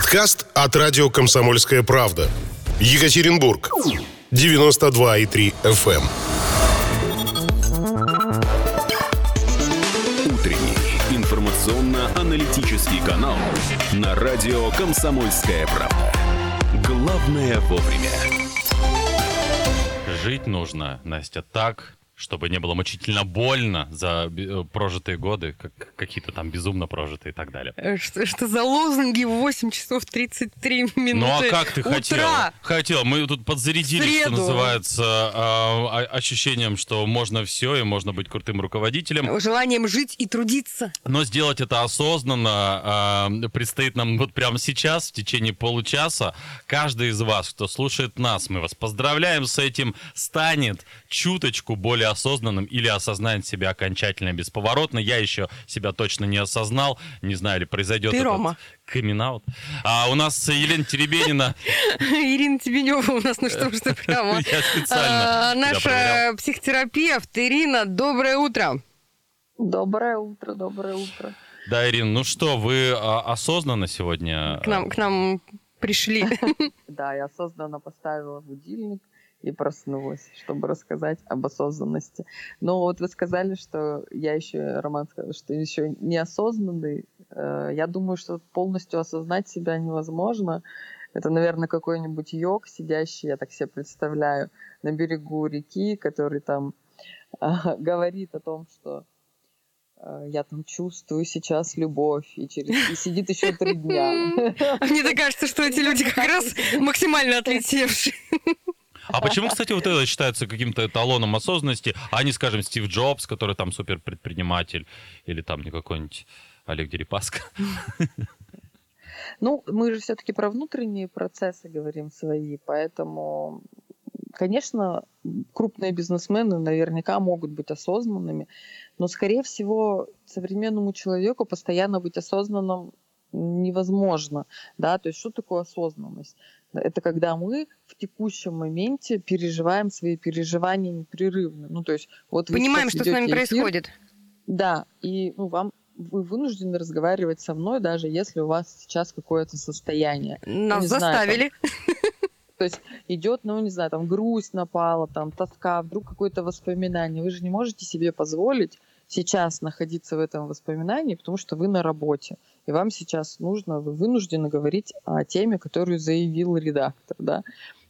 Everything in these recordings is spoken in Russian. Подкаст от радио «Комсомольская правда». Екатеринбург. 92,3 FM. Утренний информационно-аналитический канал на радио «Комсомольская правда». Главное вовремя. Жить нужно, Настя, так, чтобы не было мучительно больно за прожитые годы, как какие-то там безумно прожитые и так далее. Что за лозунги в 8 часов 33 минуты утра? Ну а как ты хотела? Мы тут подзарядились, что называется, ощущением, что можно все и можно быть крутым руководителем. Желанием жить и трудиться. Но сделать это осознанно предстоит нам вот прямо сейчас, в течение получаса. Каждый из вас, кто слушает нас, мы вас поздравляем с этим, станет чуточку более осознанным или осознает себя окончательно, бесповоротно. Я еще себя точно не осознал. Не знаю, ли произойдет этот камин-аут. А у нас Елена Теребенина. Ирина Тебенёва у нас, ну что прямо. Я специально. Наша психотерапевт Ирина, доброе утро. Доброе утро. Да, Ирина, ну что, вы осознанно сегодня... К нам пришли. Да, я осознанно поставила будильник и проснулась, чтобы рассказать об осознанности. Но вот вы сказали, что я еще, Роман сказал, что еще неосознанный. Я думаю, что полностью осознать себя невозможно. Это, наверное, какой-нибудь йог сидящий, я так себе представляю, на берегу реки, который там говорит о том, что я там чувствую сейчас любовь, и сидит еще 3 дня. Мне кажется, что эти люди как раз максимально отлетевшие. А почему, кстати, вот это считается каким-то эталоном осознанности, а не, скажем, Стив Джобс, который там суперпредприниматель, или там не какой-нибудь Олег Дерипаска? Ну, мы же все-таки про внутренние процессы говорим свои, поэтому, конечно, крупные бизнесмены наверняка могут быть осознанными, но, скорее всего, современному человеку постоянно быть осознанным невозможно, да, то есть что такое осознанность? Это когда мы в текущем моменте переживаем свои переживания непрерывно, ну то есть вот понимаем, что с нами происходит. Да, и вы вынуждены разговаривать со мной, даже если у вас сейчас какое-то состояние. Нас заставили. То есть идет, грусть напала, тоска, вдруг какое-то воспоминание. Вы же не можете себе позволить сейчас находиться в этом воспоминании, потому что вы на работе. И вам сейчас вы вынуждены говорить о теме, которую заявил редактор, да.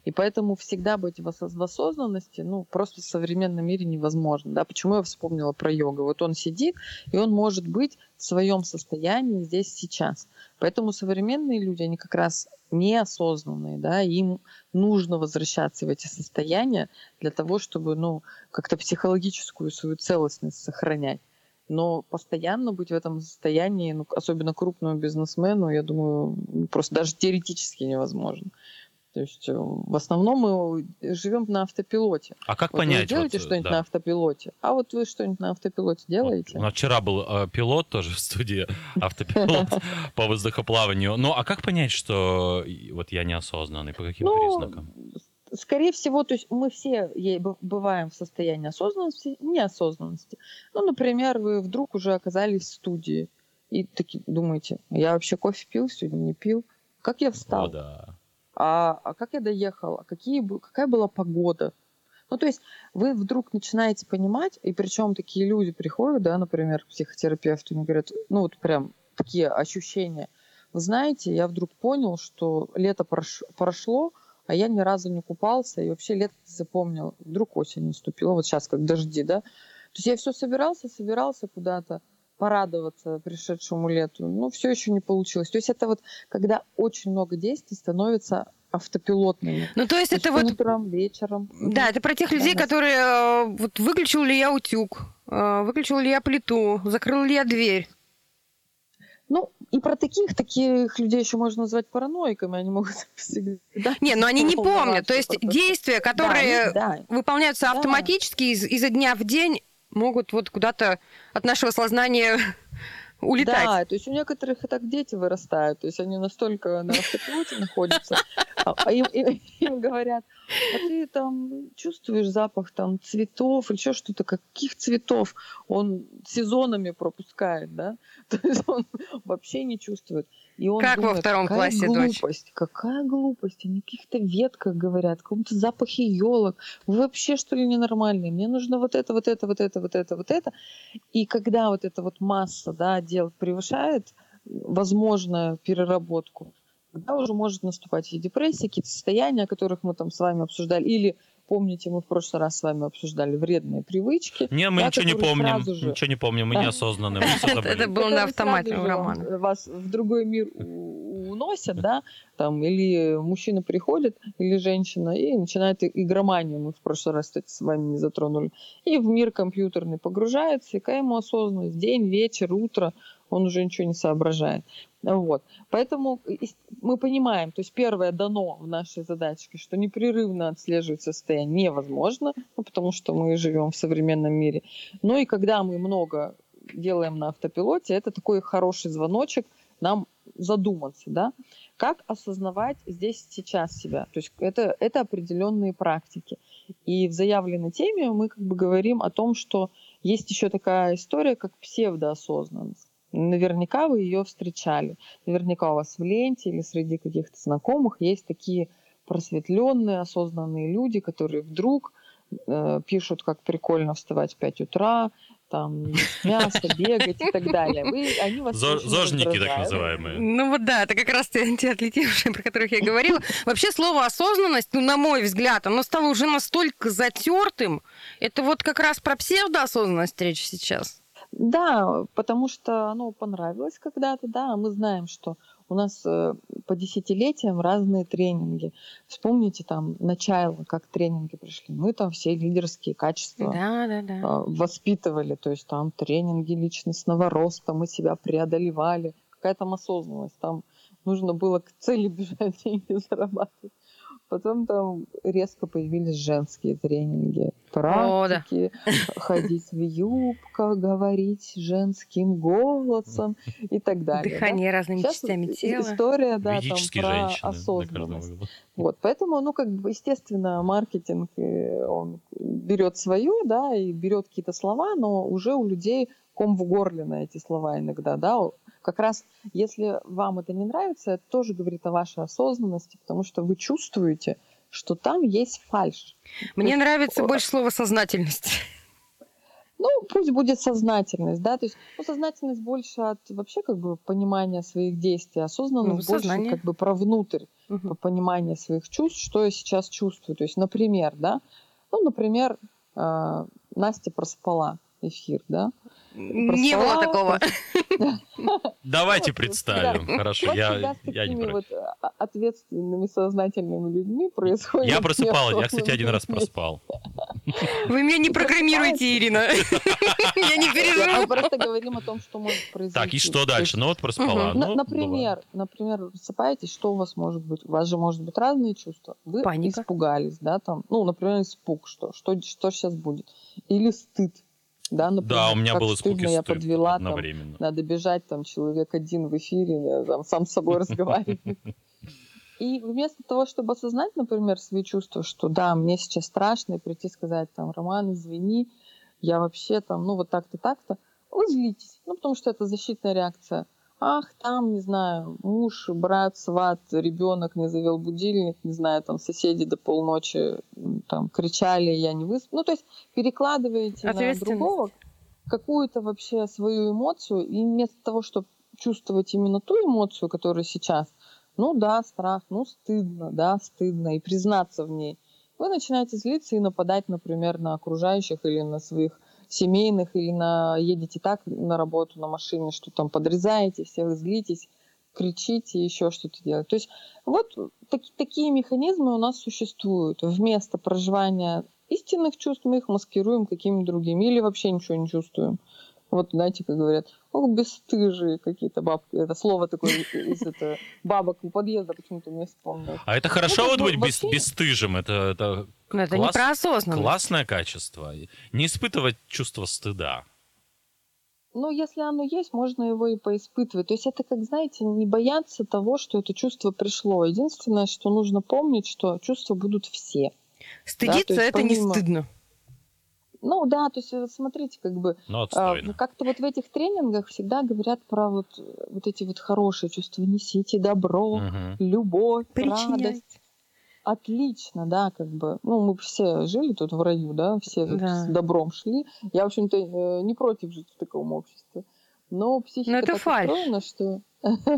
И поэтому всегда быть в осознанности, просто в современном мире невозможно, да. Почему я вспомнила про йогу? Вот он сидит, и он может быть в своем состоянии здесь сейчас. Поэтому современные люди, они как раз неосознанные, да, им нужно возвращаться в эти состояния для того, чтобы, как-то психологическую свою целостность сохранять. Но постоянно быть в этом состоянии, особенно крупному бизнесмену, я думаю, просто даже теоретически невозможно. То есть в основном мы живем на автопилоте. А как понять? Вы делаете что-нибудь на автопилоте, а вот вы что-нибудь на автопилоте делаете? Вот, вчера был пилот тоже в студии, автопилот по воздухоплаванию. Ну а как понять, что вот я неосознанный, по каким признакам? Скорее всего, то есть мы все бываем в состоянии осознанности, неосознанности. Например, вы вдруг уже оказались в студии и таки думаете, я вообще кофе пил сегодня, не пил? Как я встал? О, да. А как я доехал? Какая была погода? То есть вы вдруг начинаете понимать, и причем такие люди приходят, да, например, к психотерапевту, и говорят, прям такие ощущения. Вы знаете, я вдруг понял, что лето прошло, а я ни разу не купался, и вообще лето не запомнил. Вдруг осень наступила, вот сейчас как дожди, да? То есть я все собирался куда-то порадоваться пришедшему лету, но все еще не получилось. То есть это вот, когда очень много действий становится автопилотными. То есть это вот... Утром, вечером. Да, это про тех людей, которые... Вот выключил ли я утюг, выключил ли я плиту, закрыл ли я дверь. И про таких людей еще можно назвать параноиками, они могут всегда... Они не помнят, то есть действия, которые выполняются автоматически изо дня в день, могут вот куда-то от нашего сознания улетать. Да, то есть у некоторых и так дети вырастают, то есть они настолько на автопилоте находятся, Им говорят, а ты там чувствуешь запах там цветов, еще что-то, каких цветов? Он сезонами пропускает, да? То есть он вообще не чувствует. И он как думает, во втором классе, глупость, дочь? Какая глупость, они о каких-то ветках говорят, о каком-то запахе елок. Вы вообще, что ли, ненормальные? Мне нужно вот это, вот это, вот это, вот это, вот это. И когда вот эта вот масса, да, дел превышает возможную переработку, тогда уже может наступать и депрессия, какие-то состояния, о которых мы там с вами обсуждали, или, помните, мы в прошлый раз с вами обсуждали вредные привычки. Не, мы ничего не помним, мы неосознанно. Это был на автомате роман. Вас в другой мир уносят, да, там, или мужчина приходит, или женщина, и начинает игроманию, мы в прошлый раз, кстати, с вами не затронули, и в мир компьютерный погружается, и какая ему осознанность, день, вечер, утро, он уже ничего не соображает. Вот. Поэтому мы понимаем, то есть первое дано в нашей задачке, что непрерывно отслеживать состояние невозможно, ну, потому что мы живем в современном мире. Ну и когда мы много делаем на автопилоте, это такой хороший звоночек нам задуматься, да? Как осознавать здесь сейчас себя. То есть это определенные практики. И в заявленной теме мы как бы говорим о том, что есть еще такая история, как псевдоосознанность. Наверняка вы ее встречали. Наверняка у вас в ленте или среди каких-то знакомых есть такие просветленные, осознанные люди, которые вдруг пишут, как прикольно вставать в 5 утра, там, мясо, бегать и так далее. Они вас зожники, так называемые. Ну вот да, это как раз те отлетевшие, про которых я говорила. Вообще слово осознанность, ну, на мой взгляд, оно стало уже настолько затертым. Это вот как раз про псевдоосознанность речь сейчас. Да, потому что оно понравилось когда-то, да, мы знаем, что у нас по десятилетиям разные тренинги. Вспомните там начало, как тренинги пришли. Мы там все лидерские качества воспитывали, то есть там тренинги личностного роста, мы себя преодолевали, какая там осознанность, там нужно было к цели бежать, деньги зарабатывать. Потом там резко появились женские тренинги, практики, ходить в юбках, говорить женским голосом и так далее. Дыхание, да? Разными сейчас частями тела. История, да, там про осознанность. Вот, поэтому, ну, как бы, естественно, маркетинг, он берет свое, да, и берет какие-то слова, но уже у людей ком в горле на эти слова иногда, да. Как раз, если вам это не нравится, это тоже говорит о вашей осознанности, потому что вы чувствуете, что там есть фальшь. Мне нравится больше слово «сознательность». Ну, пусть будет сознательность, да, то есть, ну, сознательность больше от вообще как бы понимания своих действий, осознанность, ну, больше как бы про внутрь, понимание своих чувств, что я сейчас чувствую. То есть, например, да, ну, например, Настя проспала эфир, да? Не было такого. Давайте представим. Хорошо, я не против. Ответственными, сознательными людьми происходит... Я просыпалась, я, кстати, один раз проспал. Вы меня не программируйте, Ирина. Я не переживаю. Мы просто говорим о том, что может произойти. Так, и что дальше? Ну вот проспала. Например, просыпаетесь, что у вас может быть? У вас же может быть разные чувства. Вы испугались, да, там, ну, например, испуг, что сейчас будет? Или стыд. Да, например, да, у меня было стыдно, я подвела, там, надо бежать, там, человек один в эфире, там, сам с собой разговаривает. И вместо того, чтобы осознать, например, свои чувства, что да, мне сейчас страшно, и прийти сказать, там, Роман, извини, я вообще там, ну, вот так-то, так-то, вы злитесь, ну, потому что это защитная реакция. Ах, там, не знаю, муж, брат, сват, ребенок не завел будильник, не знаю, там соседи до полночи там кричали, я не выспалась. Ну, то есть перекладываете на другого какую-то вообще свою эмоцию, и вместо того, чтобы чувствовать именно ту эмоцию, которая сейчас, ну да, страх, ну стыдно, да, стыдно, и признаться в ней, вы начинаете злиться и нападать, например, на окружающих или на своих семейных, или едете так на работу на машине, что там подрезаете, всех злитесь, кричите, еще что-то делаете. То есть вот такие механизмы у нас существуют. Вместо проживания истинных чувств мы их маскируем какими-то другими или вообще ничего не чувствуем. Вот, знаете, как говорят, ох, бесстыжие какие-то бабки. Это слово такое из бабок у подъезда почему-то мне вспомнилось. А это хорошо, вот быть бесстыжим, это не про осознанность. Классное качество. Не испытывать чувство стыда. Но если оно есть, можно его и поиспытывать. То есть это, как, знаете, не бояться того, что это чувство пришло. Единственное, что нужно помнить, что чувства будут все. Стыдиться, да? Это помимо... не стыдно. Ну да, то есть смотрите, как бы... Ну, отстойно. Как-то вот в этих тренингах всегда говорят про вот эти вот хорошие чувства. Несите добро, любовь, причиняйте радость. Отлично, да, как бы. Ну, мы все жили тут в раю, да, все с добром шли. Я, в общем-то, не против жить в таком обществе. Но психика так устроена, что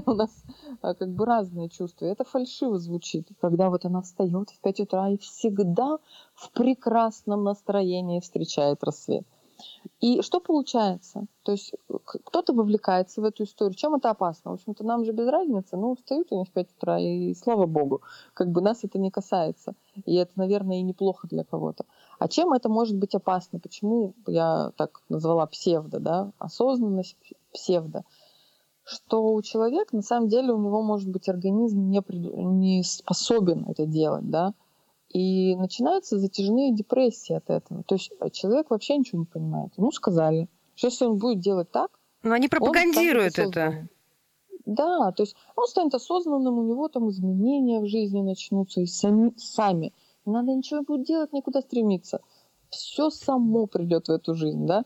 у нас как бы разные чувства. Это фальшиво звучит, когда вот она встает в 5 утра и всегда в прекрасном настроении встречает рассвет. И что получается? То есть кто-то вовлекается в эту историю. Чем это опасно? В общем-то, нам же без разницы. Ну, встают они в 5 утра, и слава богу, как бы нас это не касается. И это, наверное, и неплохо для кого-то. А чем это может быть опасно? Почему я так назвала псевдо, да? Осознанность псевдо. Что у человека, на самом деле, у него, может быть, организм не способен это делать, да? И начинаются затяжные депрессии от этого. То есть человек вообще ничего не понимает. Ему сказали, что если он будет делать так... Но они пропагандируют это. Да, то есть он станет осознанным, у него там изменения в жизни начнутся, и сами. Не надо ничего будет делать, никуда стремиться. Все само придет в эту жизнь, да?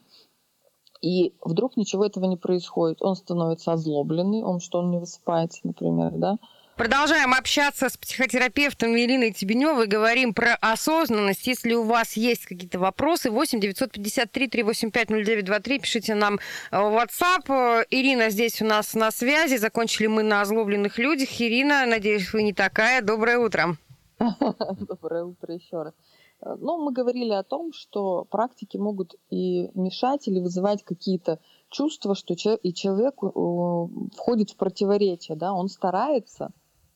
И вдруг ничего этого не происходит. Он становится озлобленный, он не высыпается, например, да? Продолжаем общаться с психотерапевтом Ириной Тебенёвой. Говорим про осознанность. Если у вас есть какие-то вопросы, 8-953-385-0923, пишите нам в WhatsApp. Ирина здесь у нас на связи. Закончили мы на озлобленных людях. Ирина, надеюсь, вы не такая. Доброе утро. Доброе утро еще раз. Ну, мы говорили о том, что практики могут и мешать, или вызывать какие-то чувства, что человек входит в противоречие. Да? Он старается...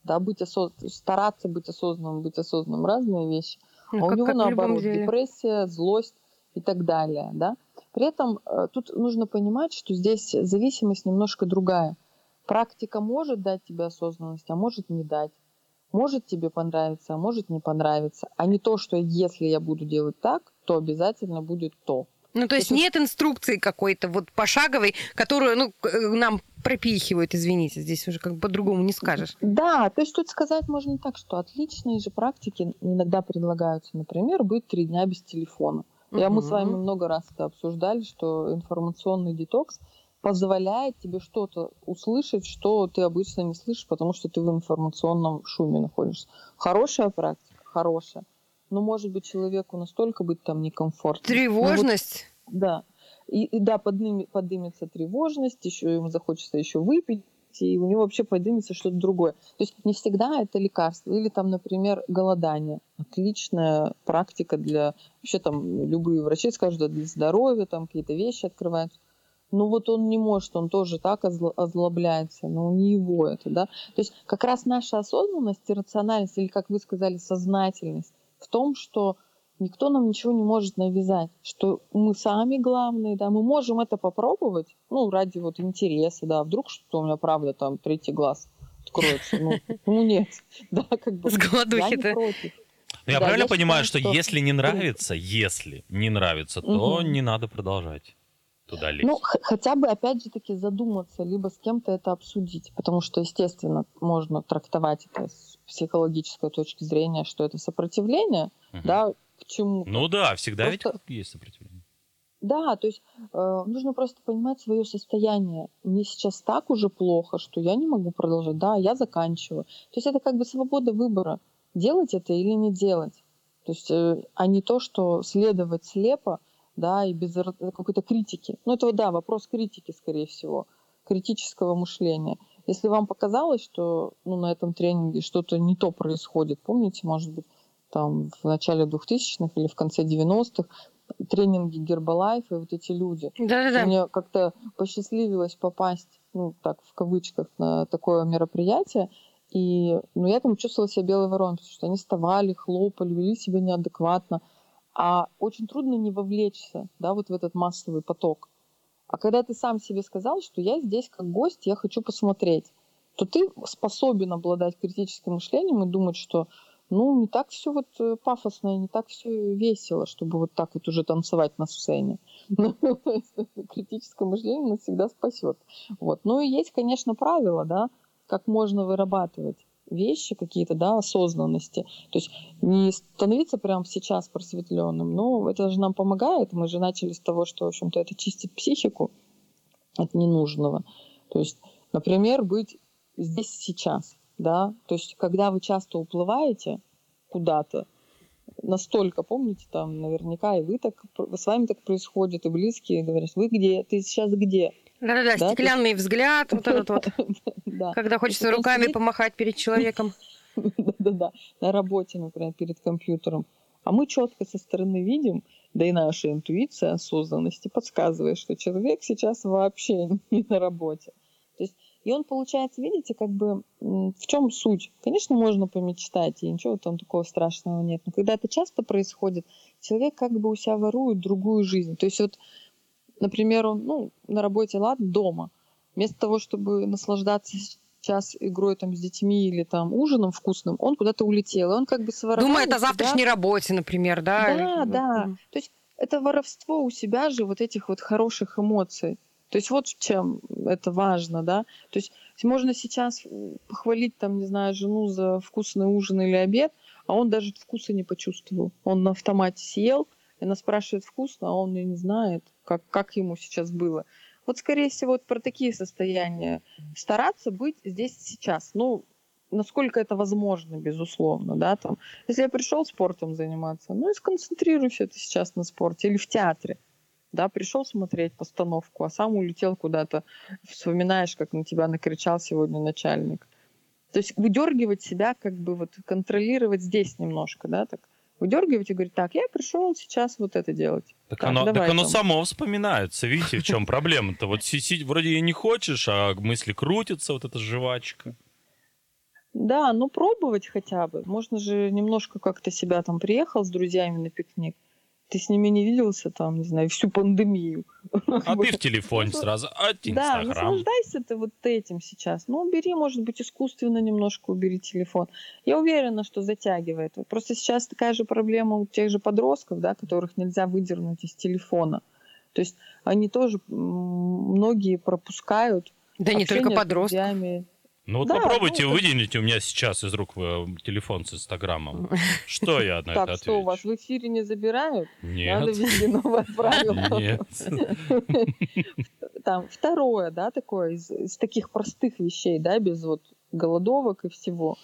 Да, стараться быть осознанным, разные вещи. Ну, у него, наоборот, депрессия, злость и так далее. Да? При этом тут нужно понимать, что здесь зависимость немножко другая. Практика может дать тебе осознанность, а может не дать. Может тебе понравиться, а может не понравиться. А не то, что если я буду делать так, то обязательно будет то. Ну, то есть нет инструкции какой-то вот пошаговой, которую нам пропихивают, извините, здесь уже как бы по-другому не скажешь. Да, то есть тут сказать можно так, что отличные же практики иногда предлагаются, например, быть 3 дня без телефона. Я мы с вами много раз это обсуждали, что информационный детокс позволяет тебе что-то услышать, что ты обычно не слышишь, потому что ты в информационном шуме находишься. Хорошая практика, хорошая. Но, может быть, человеку настолько быть там некомфортно. Тревожность? Вот, да. И да, поднимется тревожность, еще ему захочется еще выпить, и у него вообще поднимется что-то другое. То есть не всегда это лекарство. Или там, например, голодание. Отличная практика для... Вообще там любые врачи скажут, да, для здоровья, там какие-то вещи открываются. Но вот он не может, он тоже так озлобляется, но не его это, да. То есть как раз наша осознанность и рациональность, или, как вы сказали, сознательность, в том, что никто нам ничего не может навязать, что мы сами главные, да, мы можем это попробовать, ради вот интереса, да, вдруг что у меня, правда, там, 3 глаз откроется, нет, да, как бы, я не против. Я правильно понимаю, что если не нравится, то не надо продолжать туда лезть? Ну, хотя бы, опять же таки, задуматься, либо с кем-то это обсудить, потому что, естественно, можно трактовать это с психологической точки зрения, что это сопротивление, да, к чему-то. Ну да, всегда ведь есть сопротивление. Да, то есть нужно просто понимать свое состояние. Мне сейчас так уже плохо, что я не могу продолжать, да, я заканчиваю. То есть это как бы свобода выбора, делать это или не делать. То есть, а не то, что следовать слепо, да, и без какой-то критики. Это, да, вопрос критики, скорее всего, критического мышления. Если вам показалось, что на этом тренинге что-то не то происходит, помните, может быть, там в начале 2000-х или в конце 90-х тренинги Гербалайф и вот эти люди. Да-да-да. Мне как-то посчастливилось попасть, в кавычках, на такое мероприятие, и я там чувствовала себя белой вороной, потому что они вставали, хлопали, вели себя неадекватно, а очень трудно не вовлечься, да, вот в этот массовый поток. А когда ты сам себе сказал, что я здесь как гость, я хочу посмотреть, то ты способен обладать критическим мышлением и думать, что Ну, не так все вот пафосно и не так все весело, чтобы вот так вот уже танцевать на сцене. Критическое мышление нас всегда спасет. Вот. Ну и есть, конечно, правила, да, как можно вырабатывать вещи какие-то, да, осознанности. То есть не становиться прямо сейчас просветленным, но это же нам помогает. Мы же начали с того, что, в общем-то, это чистит психику от ненужного. То есть, например, быть здесь сейчас, да. То есть когда вы часто уплываете куда-то, настолько, помните, там наверняка и вы так, с вами так происходит, и близкие говорят, вы где, ты сейчас где? Да-да-да, да, стеклянный взгляд, вот этот вот, когда хочется руками помахать перед человеком. Да-да-да, на работе, например, перед компьютером. А мы четко со стороны видим, да и наша интуиция, осознанность подсказывает, что человек сейчас вообще не на работе. То есть, и он, получается, видите, как бы в чем суть? Конечно, можно помечтать, и ничего там такого страшного нет. Но когда это часто происходит, человек как бы у себя ворует другую жизнь. То есть вот, например, он на работе, ладно, дома. Вместо того, чтобы наслаждаться сейчас игрой там, с детьми или там, ужином вкусным, он куда-то улетел. И он как бы своровал. Думает о завтрашней работе, например, да? Да, да. То есть это воровство у себя же вот этих вот хороших эмоций. То есть вот чем это важно, да. То есть можно сейчас похвалить, там, не знаю, жену за вкусный ужин или обед, а он даже вкуса не почувствовал. Он на автомате съел, она спрашивает вкусно, а он и не знает, как ему сейчас было. Вот, скорее всего, вот про такие состояния. Стараться быть здесь сейчас. Ну, насколько это возможно, безусловно, да, там. Если я пришел спортом заниматься, ну и сконцентрируйся ты сейчас на спорте или в театре. Да, пришел смотреть постановку, а сам улетел куда-то, вспоминаешь, как на тебя накричал сегодня начальник. То есть выдергивать себя, как бы вот контролировать здесь немножко, да, так выдергивать и говорить, так, я пришел сейчас вот это делать. Так оно само вспоминается, видите, в чем проблема-то? Вот сидеть вроде и не хочешь, а мысли крутятся, вот эта жвачка. Да, ну пробовать хотя бы. Можно же немножко как-то себя там приехал с друзьями на пикник. Ты с ними не виделся, там, не знаю, всю пандемию. А ты в телефоне сразу, а ты Инстаграм. Да, наслаждайся ты вот этим сейчас. Ну, убери, может быть, искусственно немножко убери телефон. Я уверена, что затягивает. Просто сейчас такая же проблема у тех же подростков, да, которых нельзя выдернуть из телефона. То есть они тоже, многие пропускают. Да не только подростков. Ну вот да, попробуйте выделить у меня сейчас из рук телефон с Инстаграмом. Что я на это отвечу? Так, что у вас в эфире не забирают? Нет. Надо ввести новое правило. Нет. Там, второе, да, такое, из таких простых вещей, да, без вот голодовок и всего.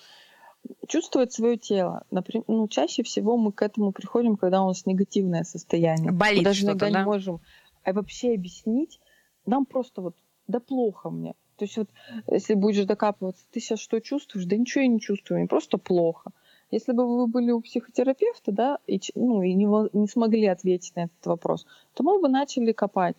Чувствовать свое тело. Например, ну, чаще всего мы к этому приходим, когда у нас негативное состояние. Болит что-то, да? Мы даже иногда не можем вообще объяснить. Нам просто вот, да плохо мне. То есть вот, если будешь докапываться, ты сейчас что чувствуешь? Да ничего я не чувствую, мне просто плохо. Если бы вы были у психотерапевта, да, и не смогли ответить на этот вопрос, то мы бы начали копать.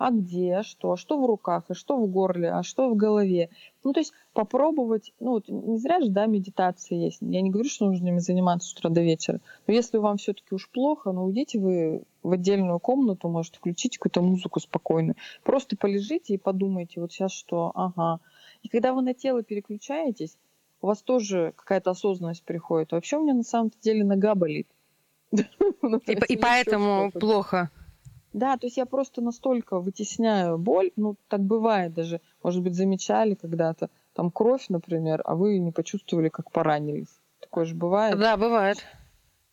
А где, что в руках, и что в горле, а что в голове. Ну, то есть попробовать, ну, вот не зря же, да, медитация есть. Я не говорю, что нужно ими заниматься с утра до вечера. Но если вам все-таки уж плохо, ну, уйдите вы в отдельную комнату, может, включите какую-то музыку спокойную. Просто полежите и подумайте, вот сейчас что, ага. И когда вы на тело переключаетесь, у вас тоже какая-то осознанность приходит. Вообще у меня на самом-то деле нога болит. И поэтому плохо. Да, то есть я просто настолько вытесняю боль, ну, так бывает даже, может быть, замечали когда-то, там, кровь, например, а вы не почувствовали, как поранились. Такое же бывает. Да, бывает.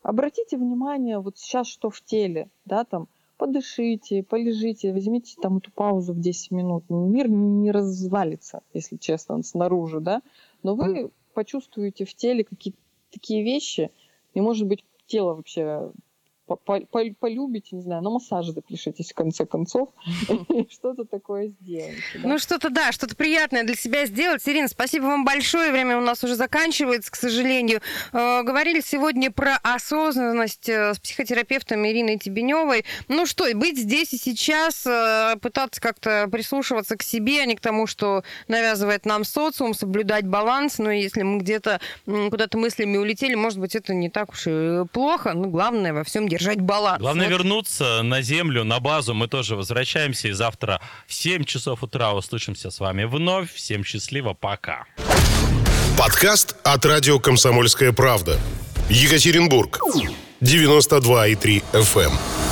Обратите внимание, вот сейчас что в теле, да, там, подышите, полежите, возьмите там эту паузу в 10 минут. Мир не развалится, если честно, он снаружи, да, но вы почувствуете в теле какие-то такие вещи, и, может быть, тело вообще... полюбите, не знаю, на массаж запишитесь, в конце концов, что-то такое сделаете. Да? Ну, что-то, да, что-то приятное для себя сделать. Ирина, спасибо вам большое. Время у нас уже заканчивается, к сожалению. Говорили сегодня про осознанность с психотерапевтом Ириной Тебенёвой. Ну что, быть здесь и сейчас, пытаться как-то прислушиваться к себе, а не к тому, что навязывает нам социум, соблюдать баланс. Но если мы где-то куда-то мыслями улетели, может быть, это не так уж и плохо. Но главное во всем держать баланс. Главное вернуться на землю, на базу. Мы тоже возвращаемся. И завтра в 7 часов утра услышимся с вами вновь. Всем счастливо. Пока. Подкаст от радио «Комсомольская правда». Екатеринбург 92,3 FM.